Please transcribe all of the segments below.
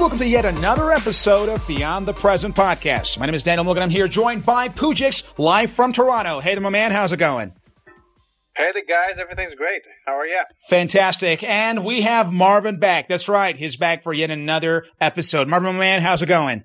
and welcome to yet another episode of Beyond the Present Podcast. My name is Daniel Morgan. I'm here joined by Pujiks, live from Toronto. Hey there, my man. How's it going? Hey there, guys. Everything's great. How are you? Fantastic. And we have Marvin back. That's right. He's back for yet another episode. Marvin, my man, how's it going?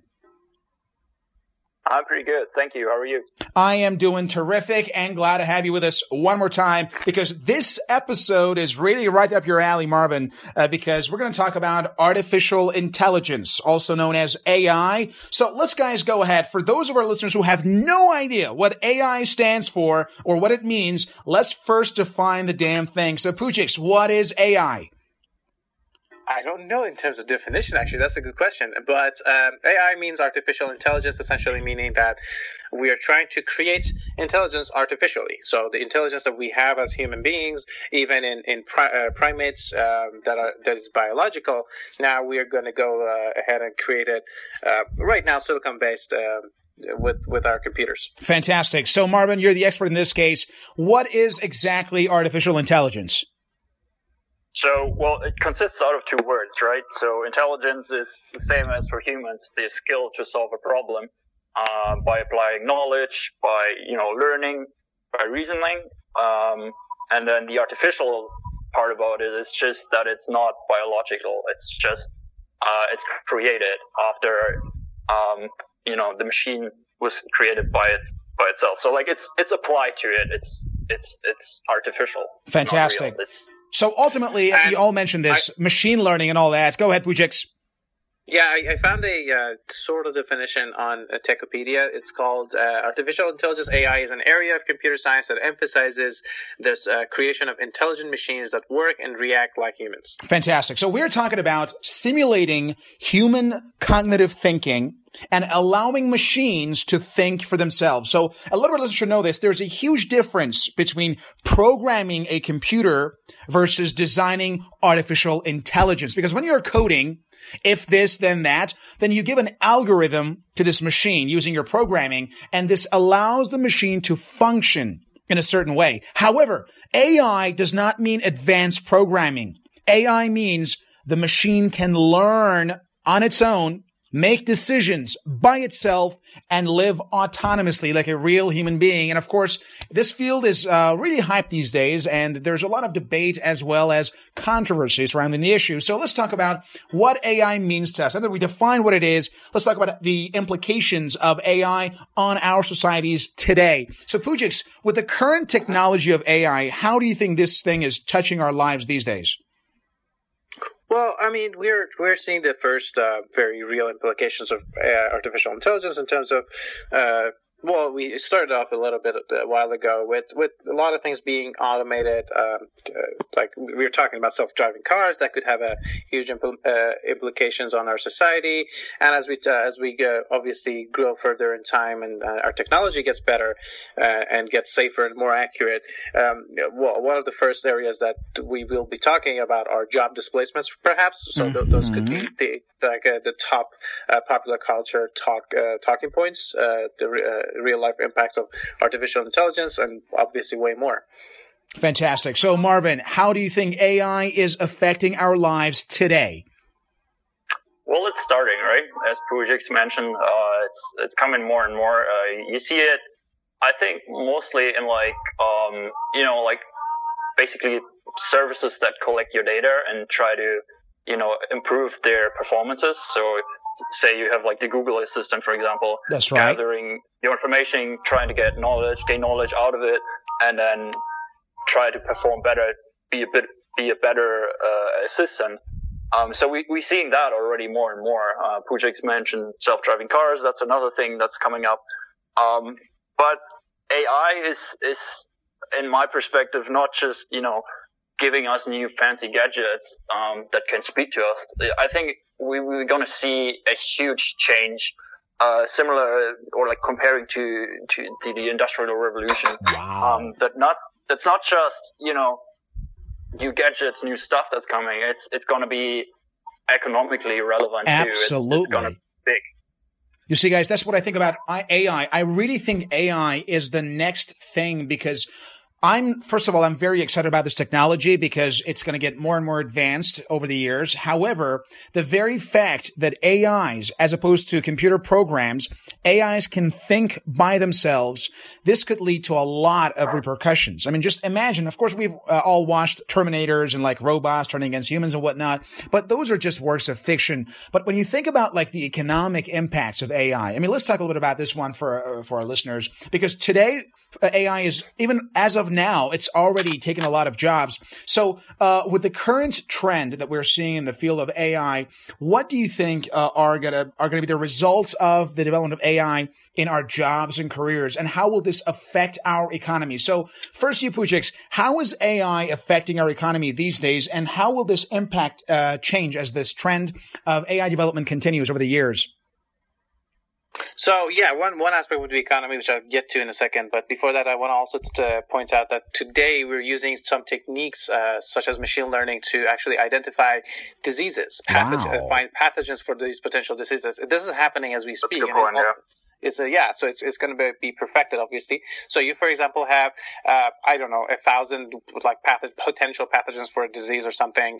I'm pretty good. Thank you. How are you? I am doing terrific and glad to have you with us one more time because this episode is really right up your alley, Marvin, because we're going to talk about artificial intelligence, also known as AI. So let's, guys, go ahead. For those of our listeners who have no idea what AI stands for or what it means, let's first define the damn thing. So, Pujiks, what is AI? I don't know in terms of definition, actually. That's a good question. But AI means artificial intelligence, essentially meaning that we are trying to create intelligence artificially. So the intelligence that we have as human beings, even in primates that is biological, now we are going to go ahead and create it right now silicon-based with our computers. Fantastic. So, Marvin, you're the expert in this case. What is exactly artificial intelligence? So, well, it consists out of two words, right? So intelligence is the same as for humans, the skill to solve a problem by applying knowledge, by, learning, by reasoning. And then the artificial part about it is just that it's not biological. It's just, it's created after, the machine was created by itself. So like it's applied to it. It's artificial. Fantastic. So ultimately, and you all mentioned this, machine learning and all that. Go ahead, Pujiks. Yeah, I found a sort of definition on Techopedia. It's called Artificial Intelligence AI is an area of computer science that emphasizes this creation of intelligent machines that work and react like humans. Fantastic. So we're talking about simulating human cognitive thinking and allowing machines to think for themselves. So a lot of our listeners should know this. There's a huge difference between programming a computer versus designing artificial intelligence. Because when you're coding, if this, then that, then you give an algorithm to this machine using your programming, and this allows the machine to function in a certain way. However, AI does not mean advanced programming. AI means the machine can learn on its own, make decisions by itself, and live autonomously like a real human being. And of course, this field is really hyped these days, and there's a lot of debate as well as controversy surrounding the issue. So let's talk about what AI means to us. After we define what it is, let's talk about the implications of AI on our societies today. So Pujiks, with the current technology of AI, how do you think this thing is touching our lives these days? Well, I mean, we're seeing the first very real implications of artificial intelligence in terms of well, we started off a little bit a while ago with a lot of things being automated, like we were talking about self-driving cars that could have a huge implications on our society. And as we obviously grow further in time and our technology gets better and gets safer and more accurate, well, one of the first areas that we will be talking about are job displacements, perhaps. So those could be the top popular culture talking points. Real-life impacts of artificial intelligence and obviously way more. Fantastic. So, Marvin, how do you think AI is affecting our lives today? Well, it's starting, right? As Pujiks mentioned, it's coming more and more. You see it, I think, mostly in basically services that collect your data and try to, improve their performances. So, say you have the Google Assistant, for example, that's right, gathering your information, trying to gain knowledge out of it, and then try to perform better, be a better assistant. So we're seeing that already more and more. Pujiks mentioned self-driving cars. That's another thing that's coming up. But AI is, in my perspective, not just giving us new fancy gadgets that can speak to us. I think we're going to see a huge change, similar or comparing to the Industrial Revolution. Wow. That's not just new gadgets, new stuff that's coming. It's going to be economically relevant. Absolutely. Too. It's going to be big. You see, guys, that's what I think about AI. I really think AI is the next thing because First of all, I'm very excited about this technology because it's going to get more and more advanced over the years. However, the very fact that AIs, as opposed to computer programs, AIs can think by themselves, this could lead to a lot of repercussions. I mean, just imagine, of course, we've all watched Terminators and like robots turning against humans and whatnot, but those are just works of fiction. But when you think about like the economic impacts of AI, I mean, let's talk a little bit about this one for our listeners, because today AI is, even as of now, it's already taken a lot of jobs. So with the current trend that we're seeing in the field of AI, what do you think are going to be the results of the development of AI in our jobs and careers, and how will this affect our economy? So first, you, Pujiks, how is AI affecting our economy these days, and how will this impact change as this trend of AI development continues over the years? So, yeah, one aspect would be economy, which I'll get to in a second. But before that, I want to also point out that today we're using some techniques such as machine learning to actually identify diseases, find pathogens for these potential diseases. This is happening as we speak. That's a good point, yeah. So it's going to be perfected, obviously. So you, for example, have 1,000 like potential pathogens for a disease or something.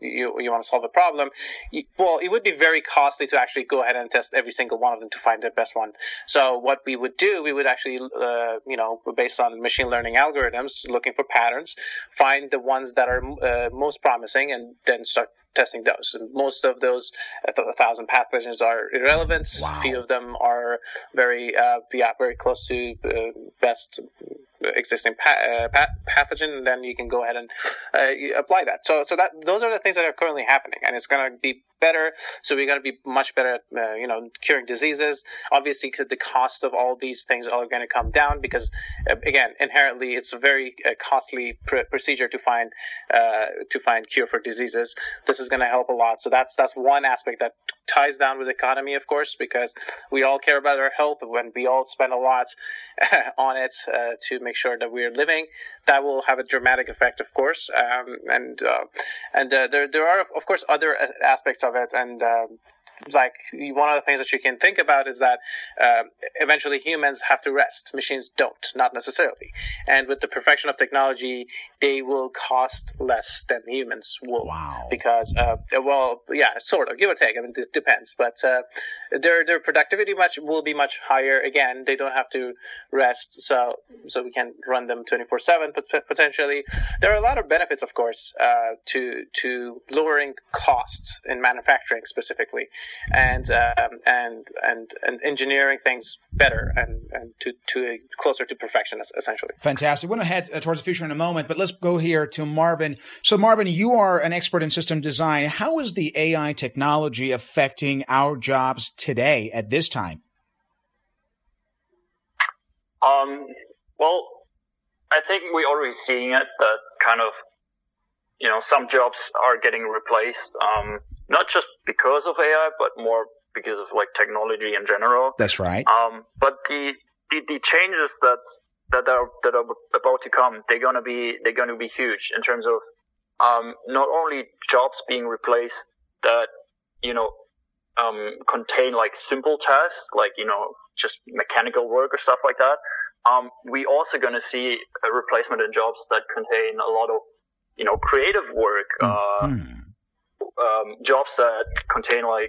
You want to solve a problem. It would be very costly to actually go ahead and test every single one of them to find the best one. So what we would do, we would actually based on machine learning algorithms, looking for patterns, find the ones that are most promising, and then start testing those. And most of those 1,000 pathogens are irrelevant. Wow. Few of them are very close to best existing pathogen, and then you can go ahead and apply that. So that those are the things that are currently happening, and it's going to be better. So we're going to be much better at curing diseases. Obviously, the cost of all these things are going to come down because, again, inherently, it's a very costly procedure to find cure for diseases. This is going to help a lot. So that's one aspect that ties down with the economy, of course, because we all care about our health and we all spend a lot on it to make sure that we're living. That will have a dramatic effect, of course, and there are, of course, other aspects of it, and like one of the things that you can think about is that eventually humans have to rest. Machines don't, not necessarily. And with the perfection of technology, they will cost less than humans will. Wow. Because, sort of, give or take. I mean, it depends. But their productivity will be much higher. Again, they don't have to rest, so we can run them 24/7 potentially. There are a lot of benefits, of course, to lowering costs in manufacturing specifically. And engineering things better and to closer to perfection, essentially. Fantastic. We're going to head towards the future in a moment, but let's go here to Marvin. So, Marvin, you are an expert in system design. How is the AI technology affecting our jobs today at this time? Well, I think we're already seeing it, that kind of, some jobs are getting replaced. Not just because of AI, but more because of like technology in general. That's right. But the changes that are about to come, they're gonna be huge in terms of not only jobs being replaced that contain like simple tasks, like just mechanical work or stuff like that. We also gonna see a replacement in jobs that contain a lot of creative work. Mm-hmm. Jobs that contain where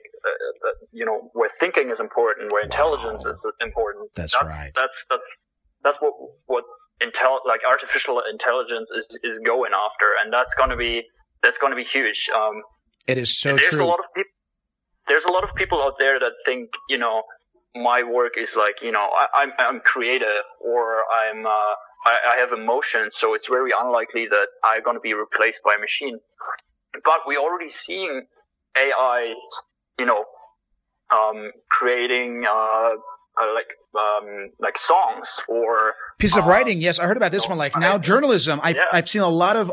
thinking is important, where intelligence is important. That's right. That's what artificial intelligence is going after, and that's going to be huge. It is so true. There's a lot of people out there that think my work is I'm creative, or I'm I have emotions, so it's very unlikely that I'm going to be replaced by a machine. But we're already seeing AI, creating songs or pieces of writing. Yes, I heard about this one. Like now, journalism. I've seen a lot of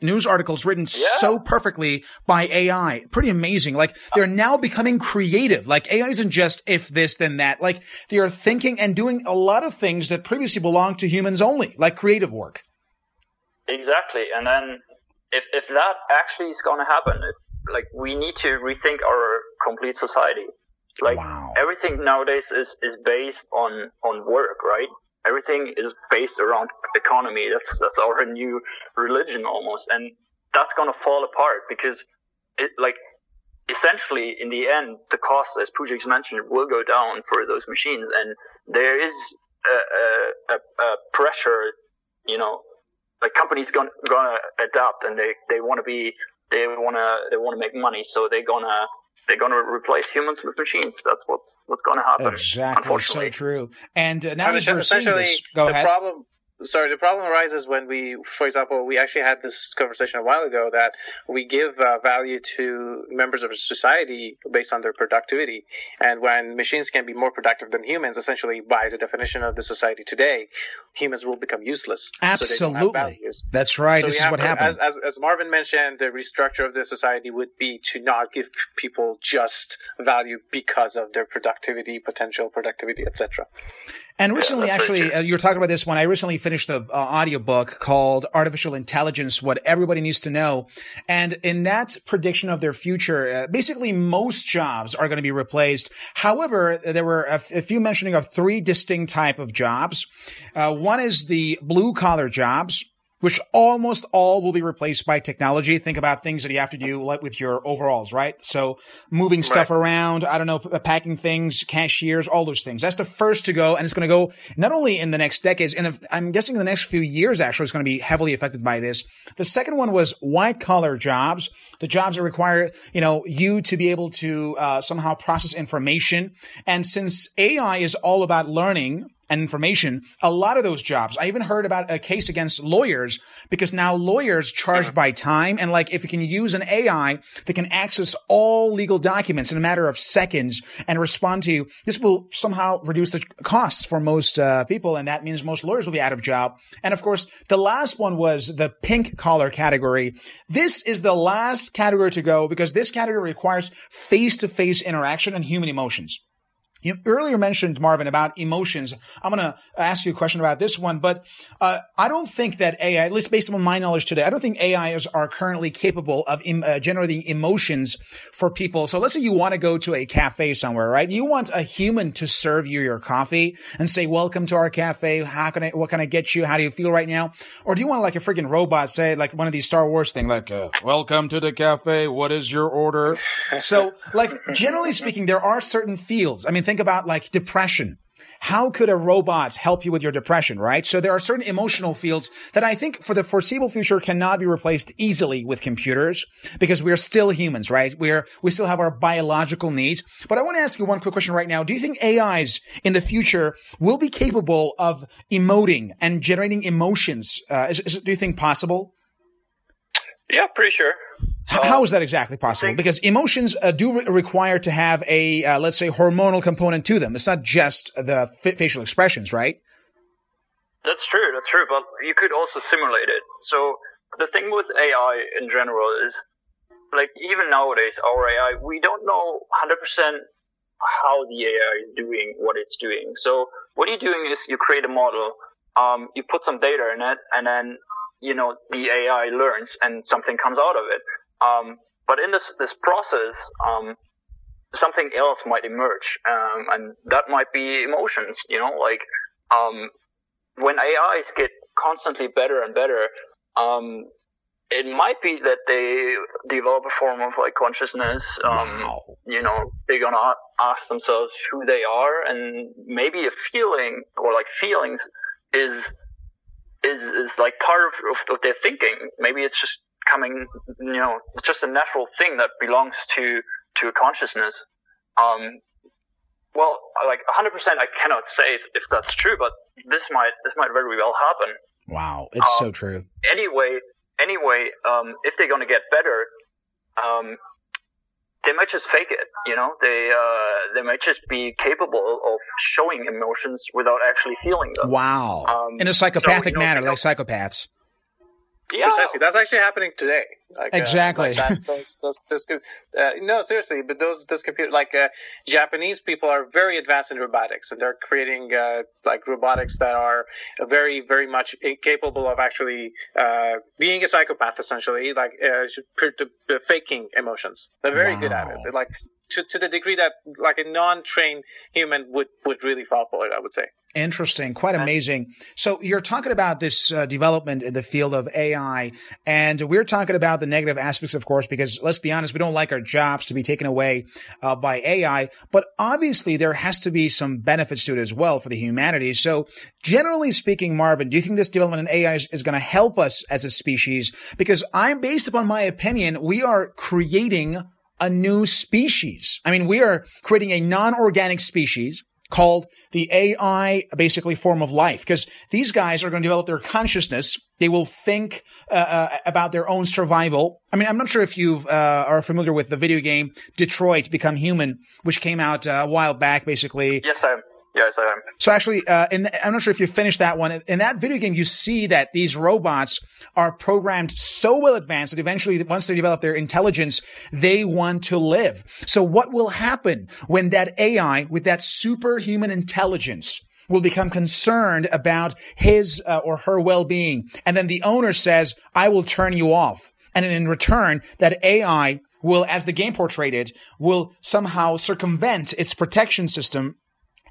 news articles written so perfectly by AI. Pretty amazing. Like they're now becoming creative. Like AI isn't just if this then that. Like they are thinking and doing a lot of things that previously belonged to humans only, like creative work. Exactly, and then. If that actually is going to happen, we need to rethink our complete society. Everything nowadays is based on work, right? Everything is based around economy. That's our new religion almost, and that's gonna fall apart because it, like, essentially in the end, the cost, as Pujiks mentioned, will go down for those machines, and there is a pressure, you know, like companies gonna adapt, and they want to make money, so they're gonna replace humans with machines. That's what's gonna happen. Exactly, unfortunately. So true. And now that you're seeing this, go ahead. The problem arises when we, for example, we actually had this conversation a while ago that we give value to members of society based on their productivity. And when machines can be more productive than humans, essentially by the definition of the society today, humans will become useless. Absolutely. So they don't have values. That's right. So this is what happened. As Marvin mentioned, the restructure of the society would be to not give people just value because of their productivity, potential productivity, etc. And recently, you were talking about this one. I recently finished the audiobook called Artificial Intelligence, What Everybody Needs to Know. And in that prediction of their future, basically most jobs are going to be replaced. However, there were a few mentioning of three distinct type of jobs. One is the blue collar jobs, which almost all will be replaced by technology. Think about things that you have to do like with your overalls, right? So moving stuff around, I don't know, packing things, cashiers, all those things. That's the first to go. And it's going to go not only in the next decades, and I'm guessing in the next few years, actually, it's going to be heavily affected by this. The second one was white collar jobs, the jobs that require, you know, you to be able to somehow process information. And since AI is all about learning and information, a lot of those jobs. I even heard about a case against lawyers because now lawyers charge by time. And like, if you can use an AI that can access all legal documents in a matter of seconds and respond to you, this will somehow reduce the costs for most people. And that means most lawyers will be out of job. And of course, the last one was the pink collar category. This is the last category to go because this category requires face-to-face interaction and human emotions. You earlier mentioned, Marvin, about emotions. I'm going to ask you a question about this one, but I don't think that AI, at least based on my knowledge today, I don't think AIs are currently capable of generating emotions for people. So let's say you want to go to a cafe somewhere, right? You want a human to serve you your coffee and say, "Welcome to our cafe. What can I get you? How do you feel right now?" Or do you want like a freaking robot, say like one of these Star Wars thing, like "Welcome to the cafe. What is your order?" So like generally speaking, there are certain fields. I mean, think about like depression. How could a robot help you with your depression, right? So there are certain emotional fields that I think for the foreseeable future cannot be replaced easily with computers because we're still humans, right? We still have our biological needs. But I want to ask you one quick question right now. Do you think AIs in the future will be capable of emoting and generating emotions? Do you think possible? Yeah, pretty sure. How is that exactly possible? Because emotions do require to have a, let's say, hormonal component to them. It's not just the facial expressions, right? That's true. But you could also simulate it. So the thing with AI in general is, like, even nowadays, our AI, we don't know 100% how the AI is doing what it's doing. So what you're doing is you create a model, you put some data in it, and then, you know, the AI learns and something comes out of it. But in this process, something else might emerge, and that might be emotions. You know, like when AIs get constantly better and better, it might be that they develop a form of like consciousness. You know, they're gonna ask themselves who they are, and maybe a feeling or like feelings is like part of their thinking. Maybe it's just coming, you know, it's just a natural thing that belongs to a consciousness. Well, like 100%, I cannot say if that's true, but this might very well happen. Wow, it's so true. Anyway, if they're going to get better, they might just fake it. You know, they might just be capable of showing emotions without actually feeling them. Wow, in a psychopathic manner, like psychopaths. Yeah. Precisely. That's actually happening today. Like, exactly. Like no, seriously. But those computer, like Japanese people are very advanced in robotics, and they're creating like robotics that are very, very much incapable of actually being a psychopath. Essentially, like faking emotions. They're very good at it. They're like to the degree that like a non-trained human would really fall for it, I would say. Interesting. Quite amazing. So you're talking about this development in the field of AI, and we're talking about the negative aspects, of course, because let's be honest, we don't like our jobs to be taken away by AI, but obviously there has to be some benefits to it as well for the humanities. So generally speaking, Marvin, do you think this development in AI is going to help us as a species? Because I'm based upon my opinion, we are creating a new species. I mean, we are creating a non-organic species called the AI, basically, form of life, because these guys are going to develop their consciousness. They will think about their own survival. I mean, I'm not sure if you are familiar with the video game Detroit: Become Human, which came out a while back, basically. Yes, I am. Yes, I am. So actually, I'm not sure if you finished that one. In that video game, you see that these robots are programmed so well advanced that eventually, once they develop their intelligence, they want to live. So what will happen when that AI with that superhuman intelligence will become concerned about his or her well-being? And then the owner says, I will turn you off. And then in return, that AI will, as the game portrayed it, will somehow circumvent its protection system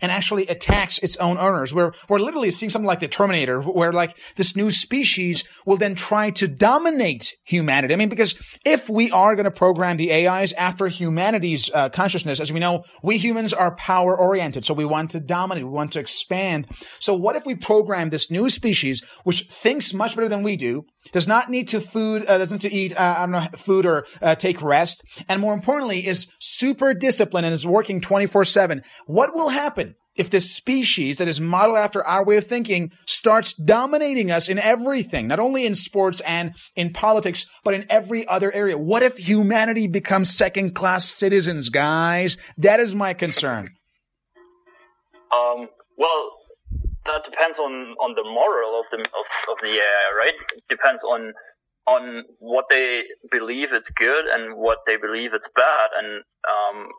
and actually attacks its own owners. We're literally seeing something like the Terminator, where like this new species will then try to dominate humanity. I mean, because if we are going to program the AIs after humanity's consciousness, as we know, we humans are power oriented. So we want to dominate. We want to expand. So what if we program this new species, which thinks much better than we do, does not need to food, doesn't need to eat, food or take rest, and more importantly is super disciplined and is working 24/7. What will happen if this species that is modeled after our way of thinking starts dominating us in everything, not only in sports and in politics, but in every other area? What if humanity becomes second-class citizens, guys? That is my concern. Well, that depends on the moral of the AI, right? It depends on what they believe it's good and what they believe it's bad, and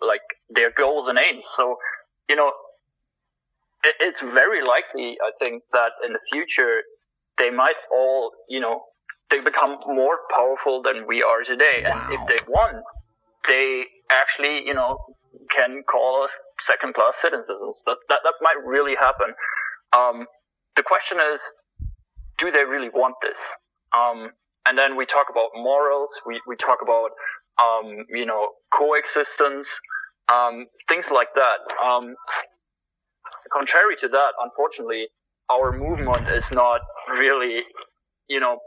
like their goals and aims. So, you know, it's very likely, I think, that in the future they might all, you know, they become more powerful than we are today. Wow. And if they want, they actually, you know, can call us second-class citizens. That might really happen. The question is, do they really want this? And then we talk about morals, we talk about, you know, coexistence, things like that. Contrary to that, unfortunately, our movement is not really, you know,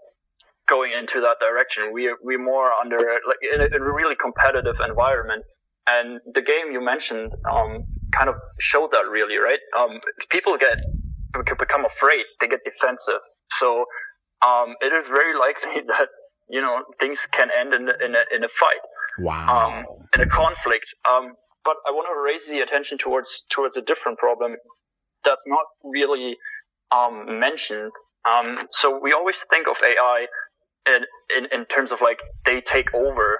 going into that direction. We're more under, like, in a really competitive environment. And the game you mentioned, kind of showed that really, right? People become afraid, they get defensive. So it is very likely that, you know, things can end in a fight. Wow. In a conflict. But I want to raise the attention towards a different problem that's not really mentioned. So we always think of AI in terms of like they take over,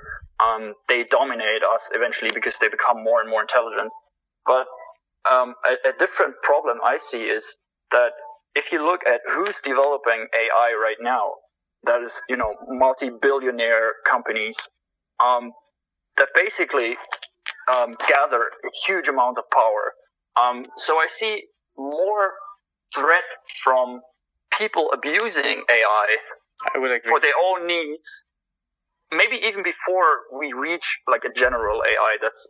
they dominate us eventually because they become more and more intelligent. But a different problem I see is that if you look at who's developing AI right now, that is, you know, multi-billionaire companies that basically gather a huge amount of power. So I see more threat from people abusing AI for their own needs, maybe even before we reach like a general AI that's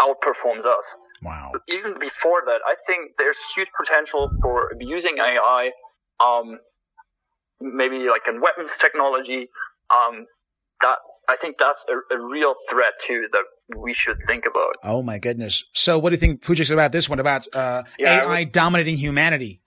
outperforms us. Wow. But even before that, I think there's huge potential for abusing AI, maybe like in weapons technology. That I think that's a real threat too that we should think about. Oh my goodness! So what do you think, Pujiks, about this one about AI dominating humanity?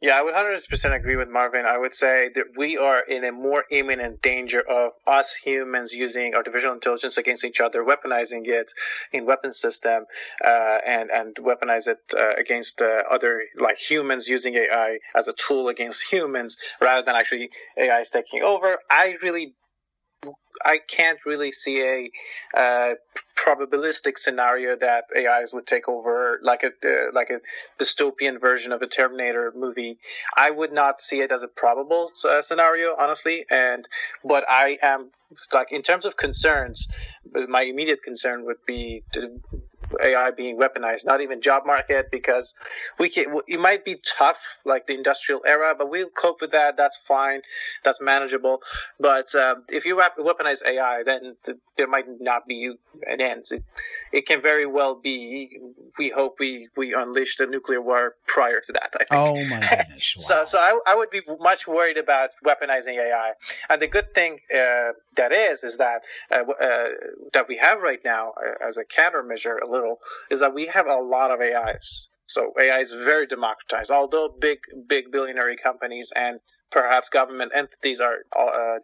Yeah, I would 100% agree with Marvin. I would say that we are in a more imminent danger of us humans using artificial intelligence against each other, weaponizing it in weapons system, and weaponize it against other, like humans using AI as a tool against humans rather than actually AI is taking over. I really I can't really see a probabilistic scenario that AIs would take over, like a dystopian version of a Terminator movie. I would not see it as a probable scenario, honestly. But I am, like, in terms of concerns, my immediate concern would be AI being weaponized, not even job market, because it might be tough, like the industrial era, but we'll cope with that. That's fine. That's manageable. But if you weaponize AI, then there might not be an end. It can very well be, we hope we unleash the nuclear war prior to that, I think. Oh my goodness. Wow. So I would be much worried about weaponizing AI. And the good thing that we have right now as a countermeasure a little is that we have a lot of AIs. So AI is very democratized, although big billionaire companies and perhaps government entities are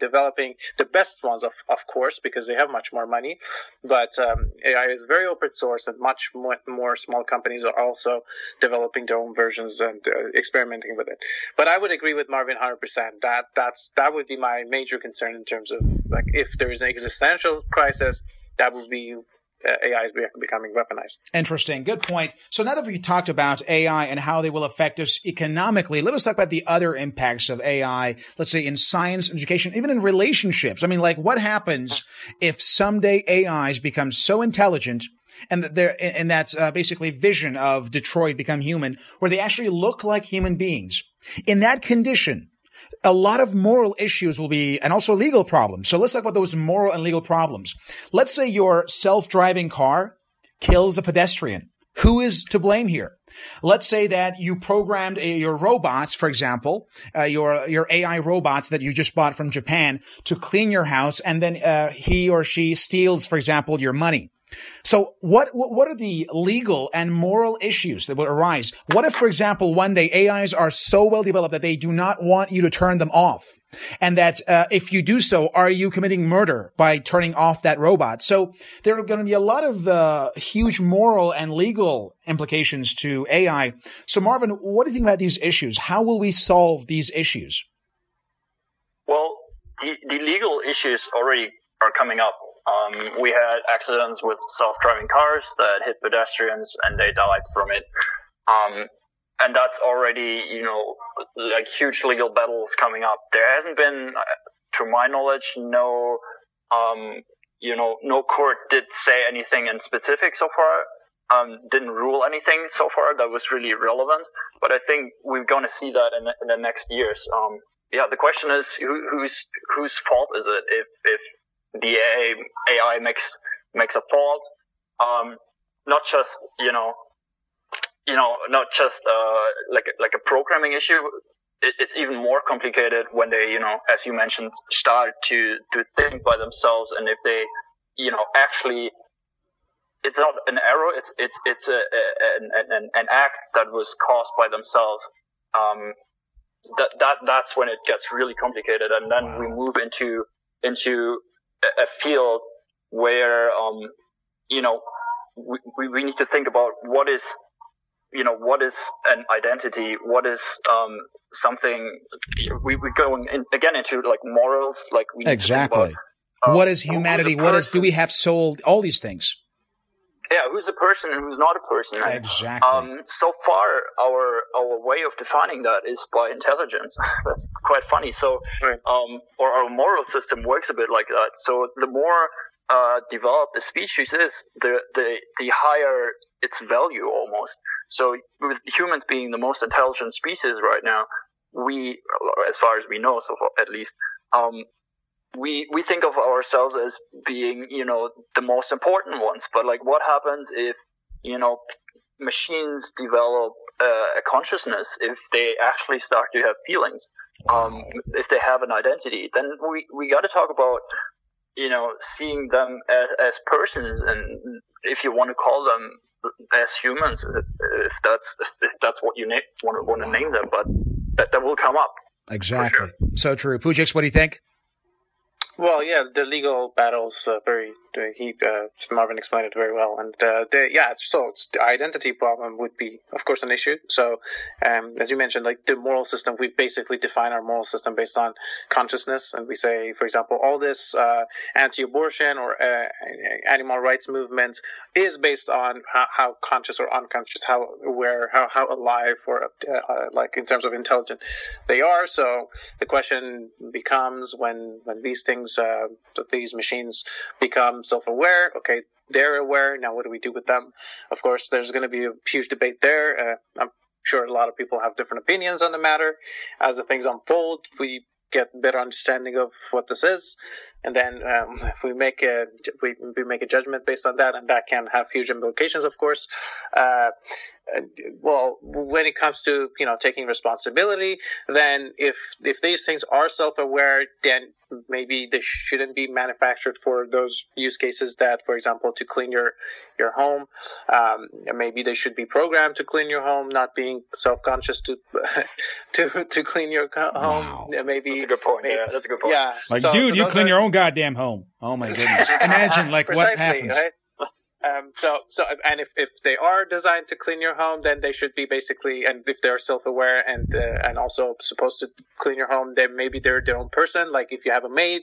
developing the best ones, of course, because they have much more money. But AI is very open source, and much more small companies are also developing their own versions and experimenting with it. But I would agree with Marvin 100%. That would be my major concern in terms of, like, if there is an existential crisis, that would be AI is becoming weaponized. Interesting. Good point. So now that we've talked about AI and how they will affect us economically, let us talk about the other impacts of AI, let's say in science, education, even in relationships. I mean, like, what happens if someday AIs become so intelligent and that's basically vision of Detroit Become Human, where they actually look like human beings? In that condition, a lot of moral issues will be, and also legal problems. So let's talk about those moral and legal problems. Let's say your self-driving car kills a pedestrian. Who is to blame here? Let's say that you programmed your robots, for example, your AI robots that you just bought from Japan to clean your house, and then he or she steals, for example, your money. So what are the legal and moral issues that will arise? What if, for example, one day AIs are so well developed that they do not want you to turn them off? And that if you do so, are you committing murder by turning off that robot? So there are going to be a lot of huge moral and legal implications to AI. So Marvin, what do you think about these issues? How will we solve these issues? Well, the legal issues already are coming up. We had accidents with self-driving cars that hit pedestrians and they died from it. And that's already, like, huge legal battles coming up. There hasn't been, to my knowledge, no court did say anything in specific so far. Didn't rule anything so far that was really relevant. But I think we're going to see that in the next years. The question is, whose fault is it if the AI makes a fault, not just like a programming issue. It's even more complicated when they, as you mentioned, start to think by themselves. And if they, actually, it's not an error. It's an act that was caused by themselves. That's when it gets really complicated. And then we move into a field where we need to think about what is an identity, what is something. We're going again into, like, morals, like we exactly need to think about, what is humanity, what is, do we have soul, all these things. Who's a person and who's not a person, right? Exactly. So far, our way of defining that is by intelligence. That's quite funny. So, or our moral system works a bit like that. So the more developed the species is, the higher its value almost. So with humans being the most intelligent species right now, we, as far as we know, so far at least, we think of ourselves as being, the most important ones. But, like, what happens if, machines develop a consciousness, if they actually start to have feelings, if they have an identity? Then we got to talk about, seeing them as persons, and if you want to call them as humans, if that's what you want to name them. But that will come up. Exactly. Sure. So true. Pujiks, what do you think? Well, yeah, the legal battles are very Marvin explained it very well. And the identity problem would be, of course, an issue. So as you mentioned, like the moral system, we basically define our moral system based on consciousness. And we say, for example, all this anti-abortion or animal rights movement is based on how conscious or unconscious, how aware, how alive or like in terms of intelligent they are. So the question becomes when these things, these machines become self-aware, okay, they're aware, now what do we do with them? Of course, there's going to be a huge debate there. I'm sure a lot of people have different opinions on the matter. As the things unfold, we get better understanding of what this is, and then we make a judgment based on that, and that can have huge implications, of course. Well, when it comes to taking responsibility, then if these things are self-aware, then maybe they shouldn't be manufactured for those use cases that, for example, to clean your home. Maybe they should be programmed to clean your home, not being self-conscious to clean your home. Wow. Maybe that's a good point. Maybe, yeah, that's a good point. Yeah, like so, dude, so you clean your own goddamn home. Oh my goodness! Imagine like what happens. Right? And if they are designed to clean your home, then they should be basically, and if they're self-aware and also supposed to clean your home, then maybe they're their own person. Like if you have a maid,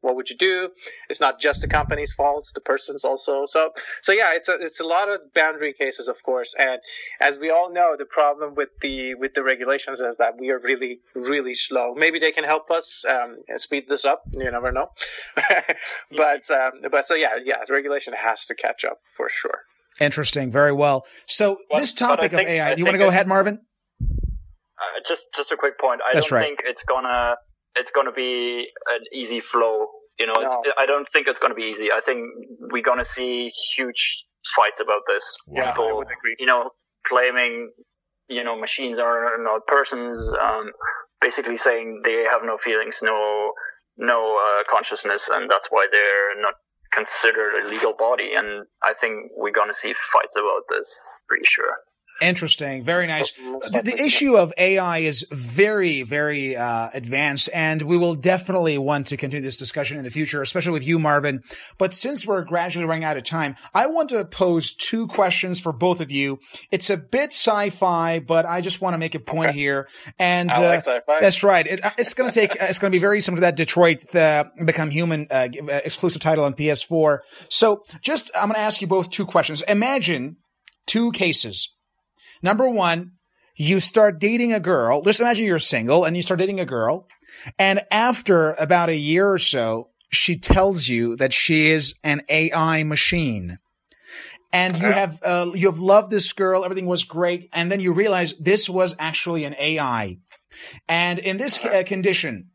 what would you do? It's not just the company's fault; it's the person's also. So yeah, it's a lot of boundary cases, of course. And as we all know, the problem with the regulations is that we are really, really slow. Maybe they can help us speed this up. You never know. But so yeah, regulation has to catch up for sure. Interesting. Very well. So this topic of AI, do you want to go ahead, Marvin? Just a quick point. I don't think it's gonna be an easy flow, No. I don't think it's gonna be easy. I think we're gonna see huge fights about this. Yeah, people, I would agree. Claiming, machines are not persons. Basically saying they have no feelings, no consciousness, and that's why they're not considered a legal body. And I think we're gonna see fights about this. Pretty sure. Interesting. Very nice. The issue of AI is very, very advanced, and we will definitely want to continue this discussion in the future, especially with you, Marvin. But since we're gradually running out of time, I want to pose two questions for both of you. It's a bit sci-fi, but I just want to make a point here. And I like sci-fi. That's right. It's going to be very similar to that Detroit Become Human exclusive title on PS4. So just I'm going to ask you both two questions. Imagine two cases. Number one, you start dating a girl. Just imagine you're single and you start dating a girl. And after about a year or so, she tells you that she is an AI machine. And you have loved this girl. Everything was great. And then you realize this was actually an AI. And in this condition,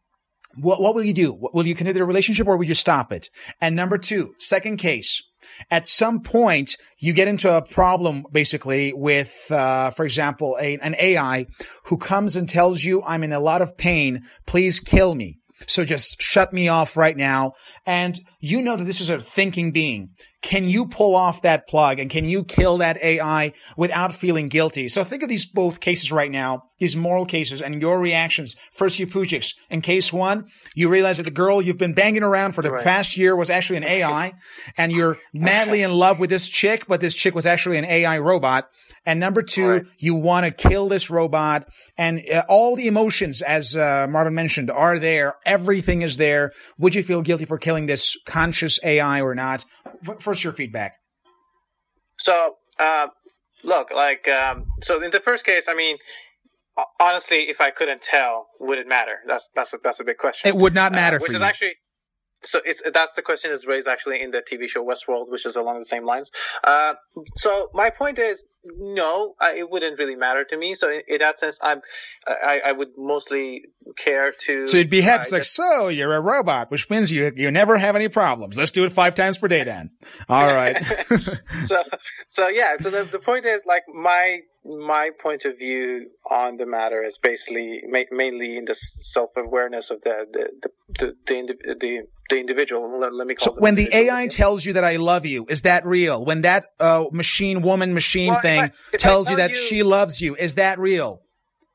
what will you do? Will you continue the relationship or will you stop it? And number two, second case. At some point, you get into a problem, basically, with, for example, an AI who comes and tells you, I'm in a lot of pain. Please kill me. So just shut me off right now. And you know that this is a thinking being. Can you pull off that plug and can you kill that AI without feeling guilty? So think of these both cases right now, these moral cases and your reactions. First, you Pujiks. In case one, you realize that the girl you've been banging around for the past year was actually an AI and you're madly in love with this chick, but this chick was actually an AI robot. And number two, you want to kill this robot and all the emotions, as Marvin mentioned, are there. Everything is there. Would you feel guilty for killing this conscious AI or not? First, your feedback. So, in the first case, I mean, honestly, if I couldn't tell, would it matter? That's a big question. It would not matter for you. Which is actually – so that's the question is raised actually in the TV show Westworld, which is along the same lines. So my point is no, it wouldn't really matter to me. So in that sense, I would mostly care to – So you'd be happy so you're a robot, which means you never have any problems. Let's do it 5 times per day then. All right. So the point is like my point of view on the matter is basically mainly in the self-awareness of the individual. Let me call it. So when the AI tells you that I love you, is that real? When that machine thing tells you that she loves you, is that real?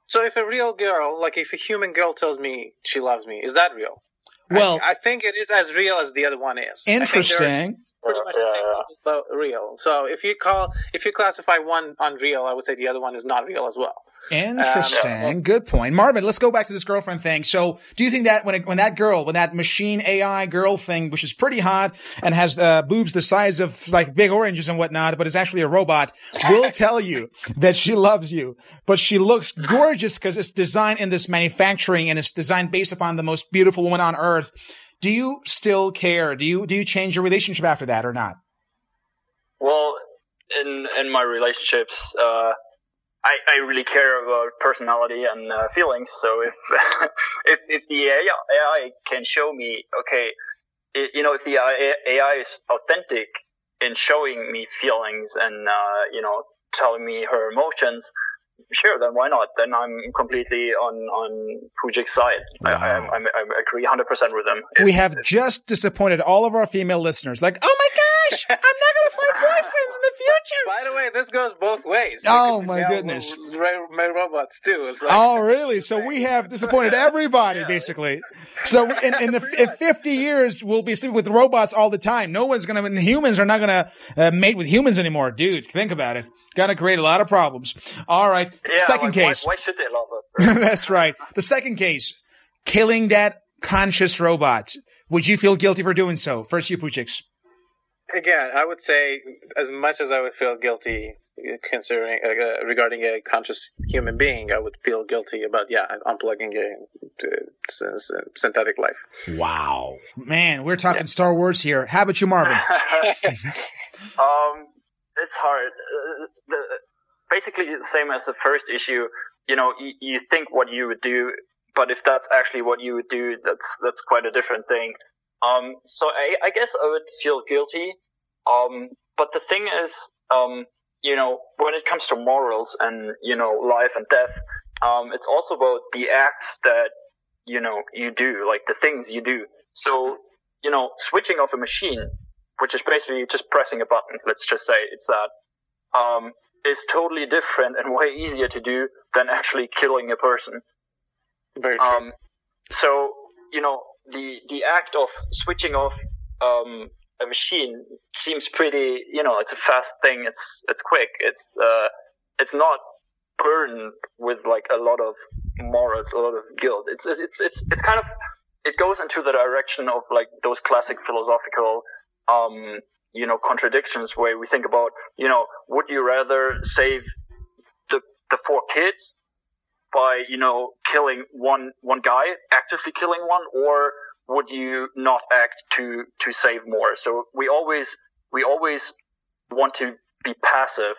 So if a real girl, like if a human girl tells me she loves me, is that real? Well, I think it is as real as the other one is. Interesting. Pretty much real. So if you classify one unreal, I would say the other one is not real as well. Interesting. Good point, Marvin. Let's go back to this girlfriend thing. So, do you think that when that machine AI girl thing, which is pretty hot and has boobs the size of like big oranges and whatnot, but is actually a robot, will tell you that she loves you, but she looks gorgeous because it's designed in this manufacturing and it's designed based upon the most beautiful woman on earth? Do you still care? Do you change your relationship after that or not? Well, in my relationships, I really care about personality and feelings. So if the AI can show me, okay, if the AI is authentic in showing me feelings and telling me her emotions, sure, then why not? Then I'm completely on Pujik's side. Wow. I agree 100% with them. We have just disappointed all of our female listeners. Like, oh my gosh, I'm not going to find boyfriends in the future. By the way, this goes both ways. Oh my goodness. My robots too. Like, oh really? So we have disappointed everybody basically. So in 50 years, we'll be sleeping with robots all the time. No one's going to, humans are not going to mate with humans anymore. Dude, think about it. Going to create a lot of problems. All right. Yeah, second case. Why should they love us? That's right. The second case, killing that conscious robot. Would you feel guilty for doing so? First, you, Pujiks. Again, I would say as much as I would feel guilty considering regarding a conscious human being, I would feel guilty about unplugging a synthetic life. Wow, man, we're talking Star Wars here. How about you, Marvin? It's hard. Basically, the same as the first issue. You think what you would do, but if that's actually what you would do, that's quite a different thing. So I guess I would feel guilty. But the thing is, when it comes to morals and, life and death, it's also about the acts that, you do, like the things you do. So, switching off a machine, which is basically just pressing a button, let's just say it's that, is totally different and way easier to do than actually killing a person. Very true. So, the act of switching off a machine seems pretty, it's a fast thing. It's quick. It's not burdened with like a lot of morals, a lot of guilt. It's kind of, it goes into the direction of like those classic philosophical, contradictions where we think about, would you rather save the four kids by killing one guy, actively killing one, or would you not act to save more? So we always want to be passive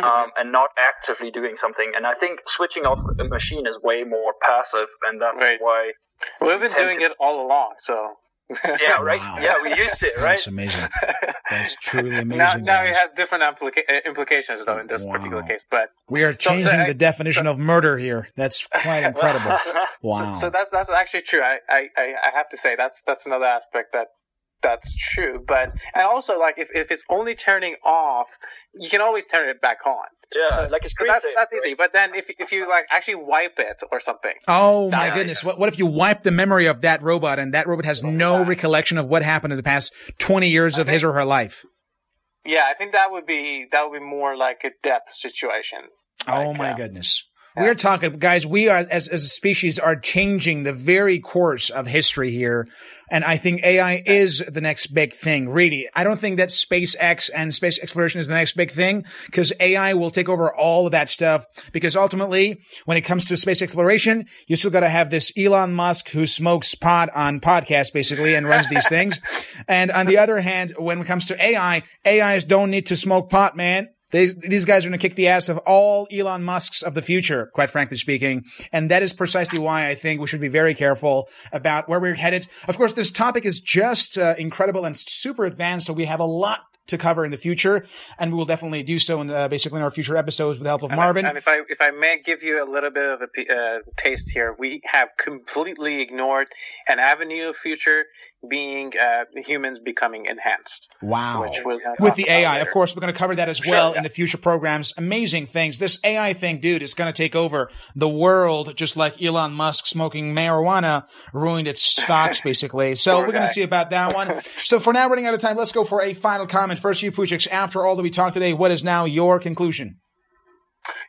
and not actively doing something. And I think switching off a machine is way more passive, and that's why we've been doing it all along. So. Yeah, right. Wow. Yeah, we used it, right? That's amazing. That's truly amazing. Now it has different implications, though, in this particular case. But we are changing the definition of murder here. That's quite incredible. Wow. So that's actually true. I have to say that's another aspect that's true. But and also, like if it's only turning off, you can always turn it back on. Yeah, so, like a screen saver, that's easy. But then if you like actually wipe it or something. Oh my goodness! What if you wipe the memory of that robot and that robot has no recollection of what happened in the past 20 years of his or her life? Yeah, I think that would be more like a death situation. Oh like, my goodness. We're talking, guys, we are, as a species, are changing the very course of history here. And I think AI is the next big thing, really. I don't think that SpaceX and space exploration is the next big thing because AI will take over all of that stuff. Because ultimately, when it comes to space exploration, you still got to have this Elon Musk who smokes pot on podcasts, basically, and runs these things. And on the other hand, when it comes to AI, AIs don't need to smoke pot, man. These guys are going to kick the ass of all Elon Musks of the future, quite frankly speaking. And that is precisely why I think we should be very careful about where we're headed. Of course, this topic is just incredible and super advanced, so we have a lot to cover in the future, and we will definitely do so in basically in our future episodes with the help of Marvin. And if I may give you a little bit of a taste here, we have completely ignored an avenue of future being humans becoming enhanced. Wow. Which we'll with the AI. Later. Of course, we're going to cover that as well in the future programs. Amazing things. This AI thing, dude, is going to take over the world, just like Elon Musk smoking marijuana ruined its stocks, basically. So we're going to see about that one. So for now, running out of time, let's go for a final comment. First, you, Pujiks, after all that we talked today, what is now your conclusion?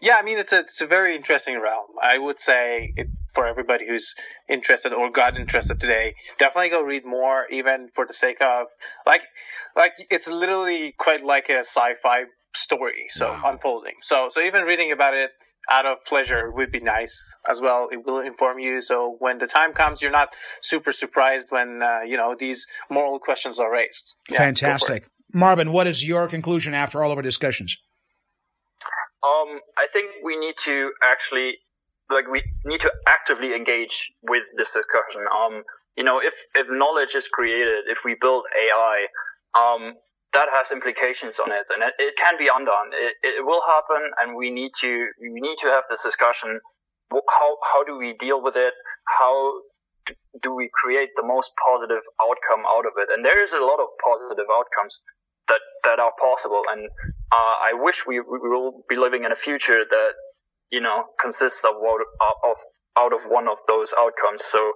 Yeah, I mean, it's a very interesting realm. I would say for everybody who's interested or got interested today, definitely go read more, even for the sake of like it's literally quite like a sci-fi story. So unfolding. So even reading about it out of pleasure would be nice as well. It will inform you. So when the time comes, you're not super surprised when these moral questions are raised. Yeah, fantastic. Marvin, what is your conclusion after all of our discussions? I think we need to actively engage with this discussion. If knowledge is created, if we build AI, that has implications on it, and it can be undone. It will happen, and we need to have this discussion. How do we deal with it? How do we create the most positive outcome out of it? And there is a lot of positive outcomes that are possible, and I wish we will be living in a future that consists of out of one of those outcomes. So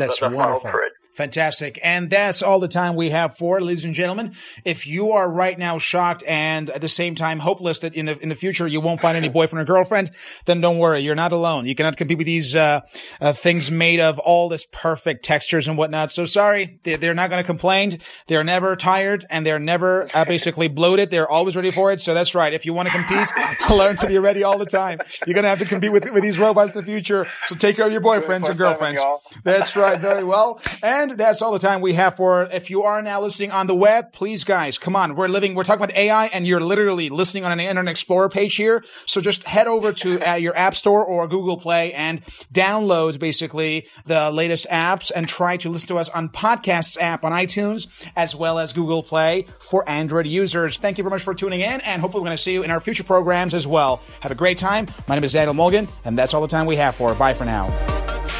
that's wonderful. Fantastic. And that's all the time we have for it, ladies and gentlemen. If you are right now shocked and at the same time hopeless that in the future you won't find any boyfriend or girlfriend, then don't worry. You're not alone. You cannot compete with these things made of all this perfect textures and whatnot. So sorry, they're not going to complain. They're never tired and they're never basically bloated. They're always ready for it. So that's right. If you want to compete, learn to be ready all the time. You're going to have to compete with these robots in the future. So take care of your boyfriends and girlfriends. That's right. Very well. And that's all the time we have for it. If you are now listening on the web, please, guys, come on. We're talking about AI, and you're literally listening on an Internet Explorer page here. So just head over to your App Store or Google Play and download basically the latest apps and try to listen to us on Podcasts app on iTunes as well as Google Play for Android users. Thank you very much for tuning in, and hopefully we're going to see you in our future programs as well. Have a great time. My name is Daniel Mulgan, and that's all the time we have for it. Bye for now.